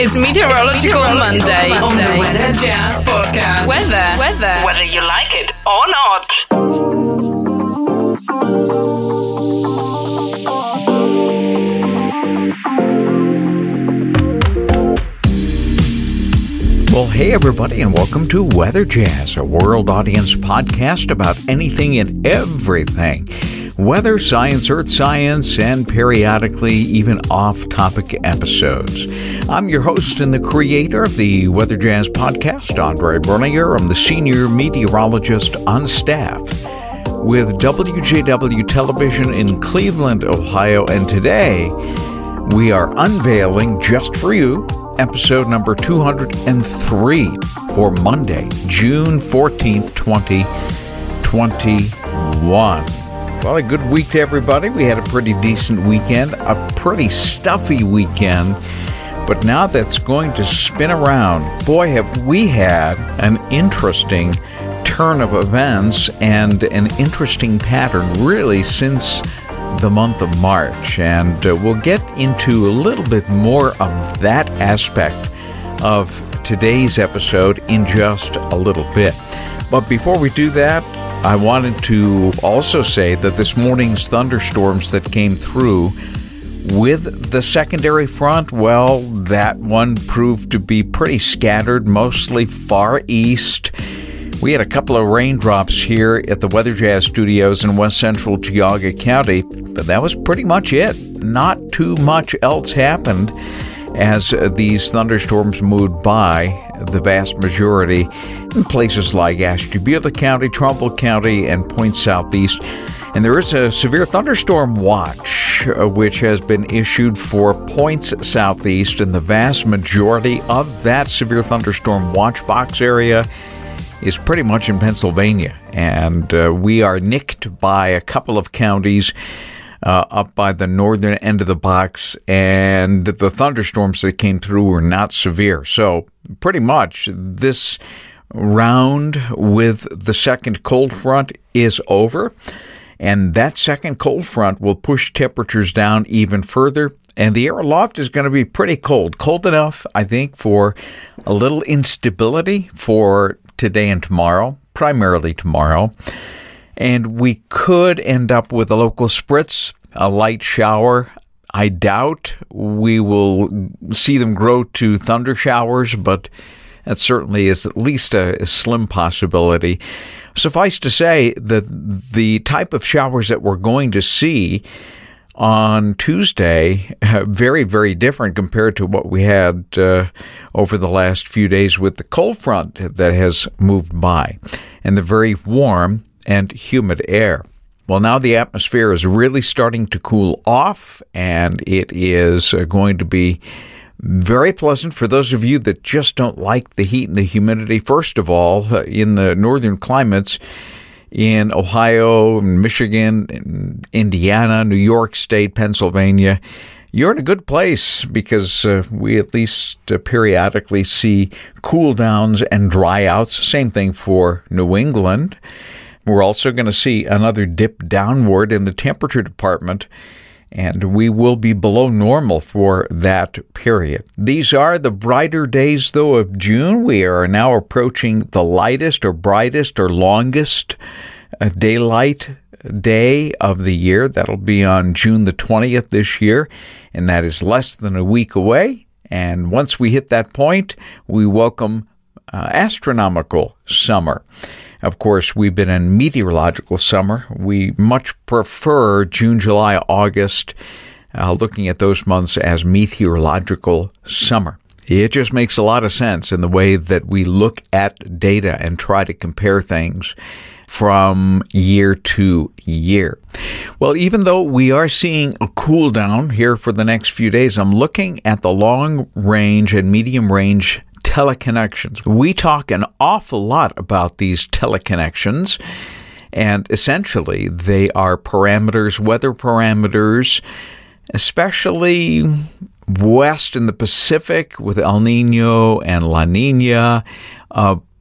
It's Meteorological Monday on the Weather Jazz Podcast. Whether you like it or not. Well, hey everybody, and welcome to Weather Jazz, a world audience podcast about anything and everything. Weather, science, earth science, and periodically even off-topic episodes. I'm your host and the creator of the Weather Jazz podcast, Andre Bernier. I'm the senior meteorologist on staff with WJW Television in Cleveland, Ohio. And today, we are unveiling just for you episode number 203 for Monday, June 14th, 2021. Well, a good week to everybody. We had a pretty decent weekend, a pretty stuffy weekend, but now that's going to spin around. Boy, have we had an interesting turn of events and an interesting pattern really since the month of March, and we'll get into a little bit more of that aspect of today's episode in just a little bit. But before we do that, I wanted to also say that this morning's thunderstorms that came through with the secondary front, well, that one proved to be pretty scattered, mostly far east. We had a couple of raindrops here at the Weather Jazz Studios in West Central Geauga County, but that was pretty much it. Not too much else happened as these thunderstorms moved by, the vast majority in places like Ashtabula County, Trumbull County, and Point Southeast. And there is a severe thunderstorm watch, which has been issued for Points Southeast, and the vast majority of that severe thunderstorm watch box area is pretty much in Pennsylvania. And we are nicked by a couple of counties up by the northern end of the box, and the thunderstorms that came through were not severe. So pretty much this round with the second cold front is over, and that second cold front will push temperatures down even further, and the air aloft is going to be pretty cold. Cold enough, I think, for a little instability for today and tomorrow, primarily tomorrow. And we could end up with a local spritz, a light shower. I doubt we will see them grow to thunder showers, but that certainly is at least a slim possibility. Suffice to say that the type of showers that we're going to see on Tuesday, very, very different compared to what we had over the last few days with the cold front that has moved by and the very warm and humid air. Well, now the atmosphere is really starting to cool off, and it is going to be very pleasant for those of you that just don't like the heat and the humidity. First of all, in the northern climates in Ohio, Michigan, Indiana, New York State, Pennsylvania, you're in a good place because we at least periodically see cool downs and dry outs. Same thing for New England. We're also going to see another dip downward in the temperature department, and we will be below normal for that period. These are the brighter days, though, of June. We are now approaching the lightest or brightest or longest daylight day of the year. That'll be on June the 20th this year, and that is less than a week away. And once we hit that point, we welcome astronomical summer. Of course, we've been in meteorological summer. We much prefer June, July, August, looking at those months as meteorological summer. It just makes a lot of sense in the way that we look at data and try to compare things from year to year. Well, even though we are seeing a cool down here for the next few days, I'm looking at the long range and medium range teleconnections. We talk an awful lot about these teleconnections, and essentially they are parameters, weather parameters, especially west in the Pacific with El Nino and La Nina,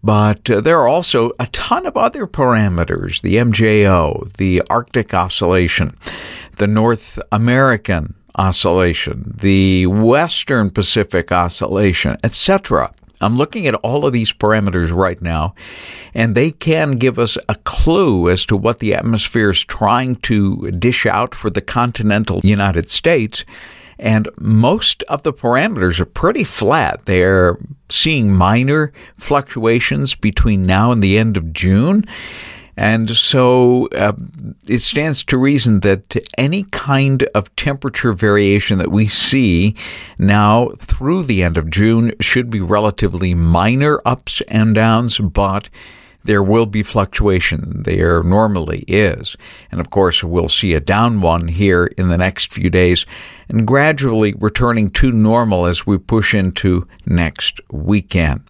but there are also a ton of other parameters, the MJO, the Arctic Oscillation, the North American Oscillation, the Western Pacific Oscillation, etc. I'm looking at all of these parameters right now, and they can give us a clue as to what the atmosphere is trying to dish out for the continental United States. And most of the parameters are pretty flat. They're seeing minor fluctuations between now and the end of June. And so it stands to reason that any kind of temperature variation that we see now through the end of June should be relatively minor ups and downs, but there will be fluctuation. There normally is. And of course, we'll see a down one here in the next few days and gradually returning to normal as we push into next weekend.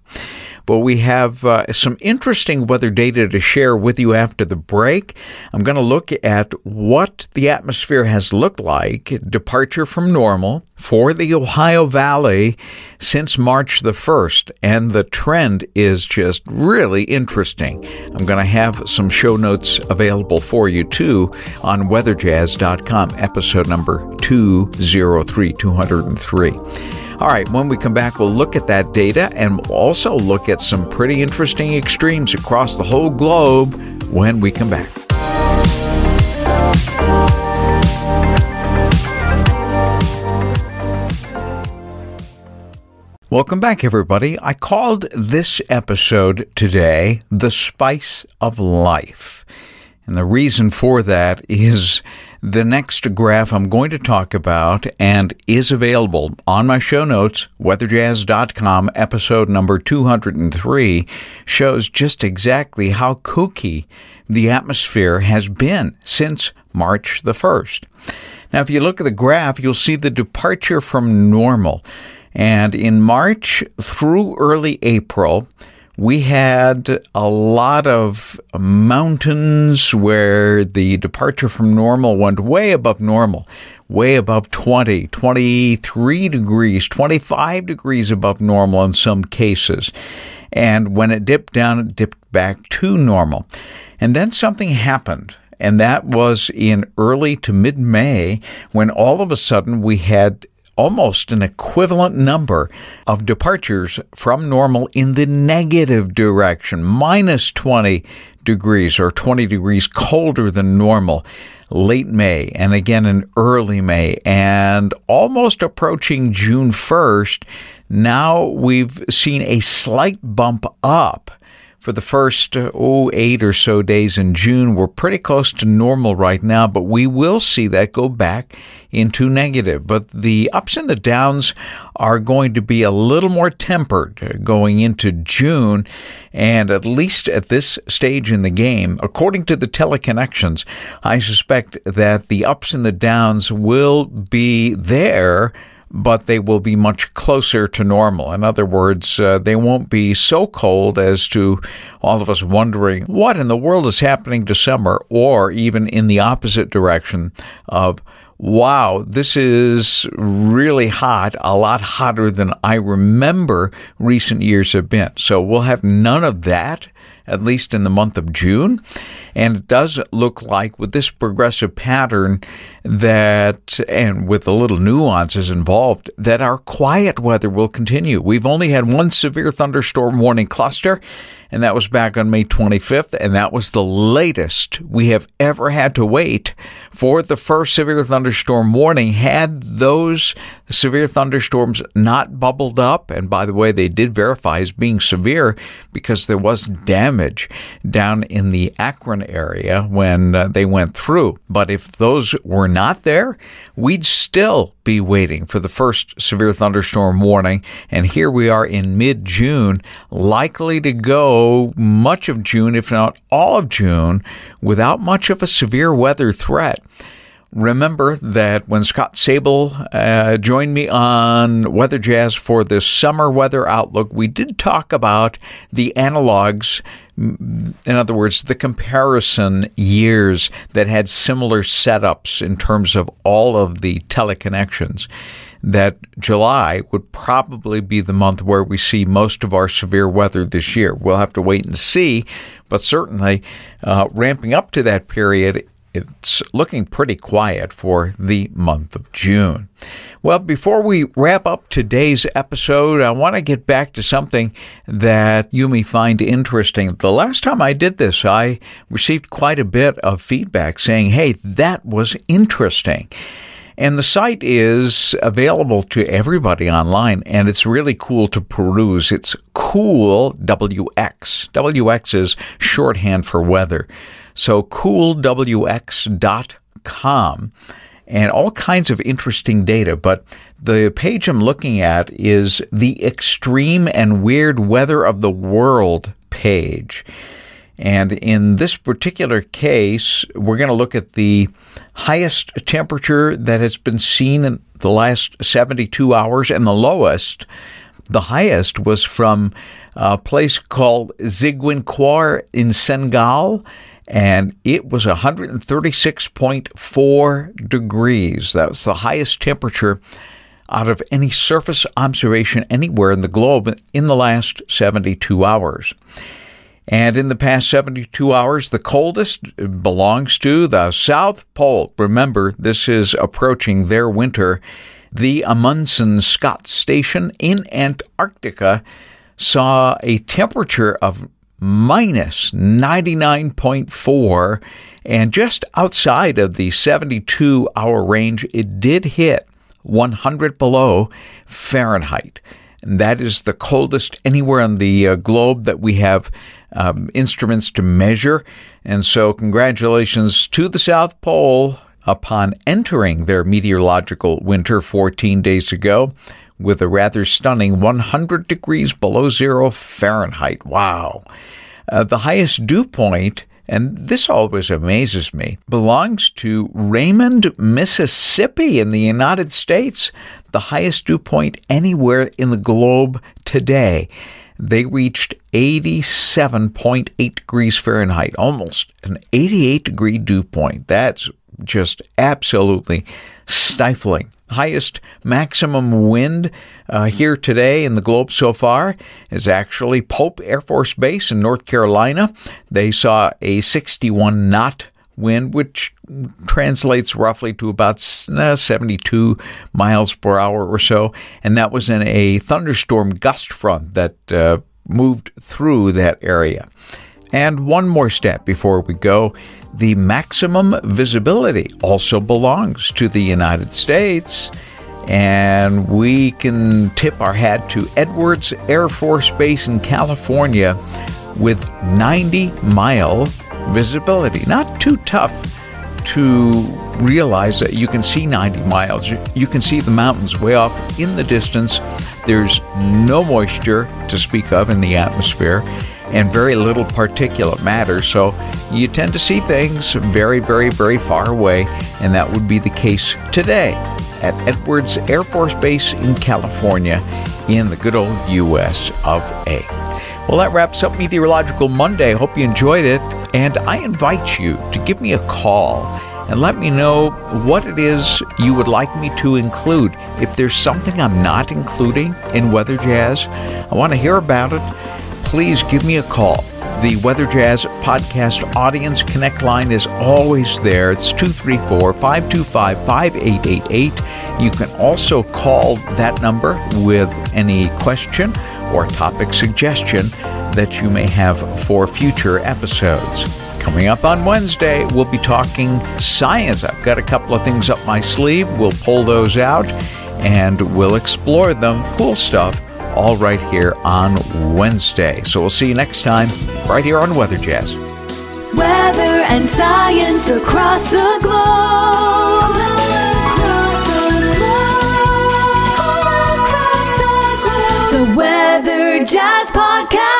But we have some interesting weather data to share with you after the break. I'm going to look at what the atmosphere has looked like, departure from normal, for the Ohio Valley since March the 1st. And the trend is just really interesting. I'm going to have some show notes available for you, too, on weatherjazz.com, episode number 203, 203. All right, when we come back, we'll look at that data, and we'll also look at some pretty interesting extremes across the whole globe when we come back. Welcome back, everybody. I called this episode today The Spice of Life. And the reason for that is the next graph I'm going to talk about and is available on my show notes, weatherjazz.com, episode number 203, shows just exactly how kooky the atmosphere has been since March the 1st. Now, if you look at the graph, you'll see the departure from normal. And in March through early April, we had a lot of mountains where the departure from normal went way above normal, way above 20, 23 degrees, 25 degrees above normal in some cases. And when it dipped down, it dipped back to normal. And then something happened. And that was in early to mid-May when all of a sudden we had almost an equivalent number of departures from normal in the negative direction, minus 20 degrees or 20 degrees colder than normal, late May and again in early May and almost approaching June 1st. Now we've seen a slight bump up. For the first 8 or so days in June, we're pretty close to normal right now, but we will see that go back into negative. But the ups and the downs are going to be a little more tempered going into June, and at least at this stage in the game, according to the teleconnections, I suspect that the ups and the downs will be there, but they will be much closer to normal. In other words, they won't be so cold as to all of us wondering what in the world is happening to summer, or even in the opposite direction of, wow, this is really hot, a lot hotter than I remember recent years have been. So we'll have none of that, at least in the month of June. And it does look like with this progressive pattern that, and with the little nuances involved, that our quiet weather will continue. We've only had one severe thunderstorm warning cluster, and that was back on May 25th, and that was the latest we have ever had to wait for the first severe thunderstorm warning. Had those severe thunderstorms not bubbled up, and by the way, they did verify as being severe because there was damage down in the Akron area when they went through. But if those were not there, we'd still be waiting for the first severe thunderstorm warning. And here we are in mid-June, likely to go much of June, if not all of June, without much of a severe weather threat. Remember that when Scott Sable joined me on Weather Jazz for this summer weather outlook, we did talk about the analogs. In other words, the comparison years that had similar setups in terms of all of the teleconnections, that July would probably be the month where we see most of our severe weather this year. We'll have to wait and see, but certainly ramping up to that period It's looking pretty quiet for the month of June. Well, before we wrap up today's episode, I want to get back to something that you may find interesting. The last time I did this, I received quite a bit of feedback saying, hey, that was interesting. And the site is available to everybody online, and it's really cool to peruse. It's CoolWX. WX is shorthand for weather. So CoolWX.com, and all kinds of interesting data. But the page I'm looking at is the Extreme and Weird Weather of the World page. And in this particular case, we're going to look at the highest temperature that has been seen in the last 72 hours, and the lowest. The highest was from a place called Ziguinchor in Senegal, and it was 136.4 degrees. That was the highest temperature out of any surface observation anywhere in the globe in the last 72 hours. And in the past 72 hours, the coldest belongs to the South Pole. Remember, this is approaching their winter. The Amundsen-Scott Station in Antarctica saw a temperature of minus 99.4, and just outside of the 72-hour range, it did hit 100 below Fahrenheit. And that is the coldest anywhere on the globe that we have instruments to measure. And so congratulations to the South Pole upon entering their meteorological winter 14 days ago with a rather stunning 100 degrees below zero Fahrenheit. Wow. The highest dew point, and this always amazes me, belongs to Raymond, Mississippi in the United States, the highest dew point anywhere in the globe today. They reached 87.8 degrees Fahrenheit, almost an 88-degree dew point. That's just absolutely stifling. Highest maximum wind here today in the globe so far is actually Pope Air Force Base in North Carolina. They saw a 61-knot wind, which translates roughly to about 72 miles per hour or so, and that was in a thunderstorm gust front that moved through that area. And one more stat before we go. The maximum visibility also belongs to the United States, and we can tip our hat to Edwards Air Force Base in California with 90-mile visibility. Not too tough to realize that you can see 90 miles. You can see the mountains way off in the distance. There's no moisture to speak of in the atmosphere, and very little particulate matter, so you tend to see things very, very, very far away, and that would be the case today at Edwards Air Force Base in California in the good old U.S. of A. Well, that wraps up Meteorological Monday. Hope you enjoyed it, and I invite you to give me a call and let me know what it is you would like me to include. If there's something I'm not including in Weather Jazz, I want to hear about it. Please give me a call. The Weather Jazz Podcast Audience Connect line is always there. It's 234-525-5888. You can also call that number with any question or topic suggestion that you may have for future episodes. Coming up on Wednesday, we'll be talking science. I've got a couple of things up my sleeve. We'll pull those out and we'll explore them. Cool stuff. All right here on Wednesday. So we'll see you next time right here on Weather Jazz. Weather and science across the globe. Across the globe. The Weather Jazz Podcast.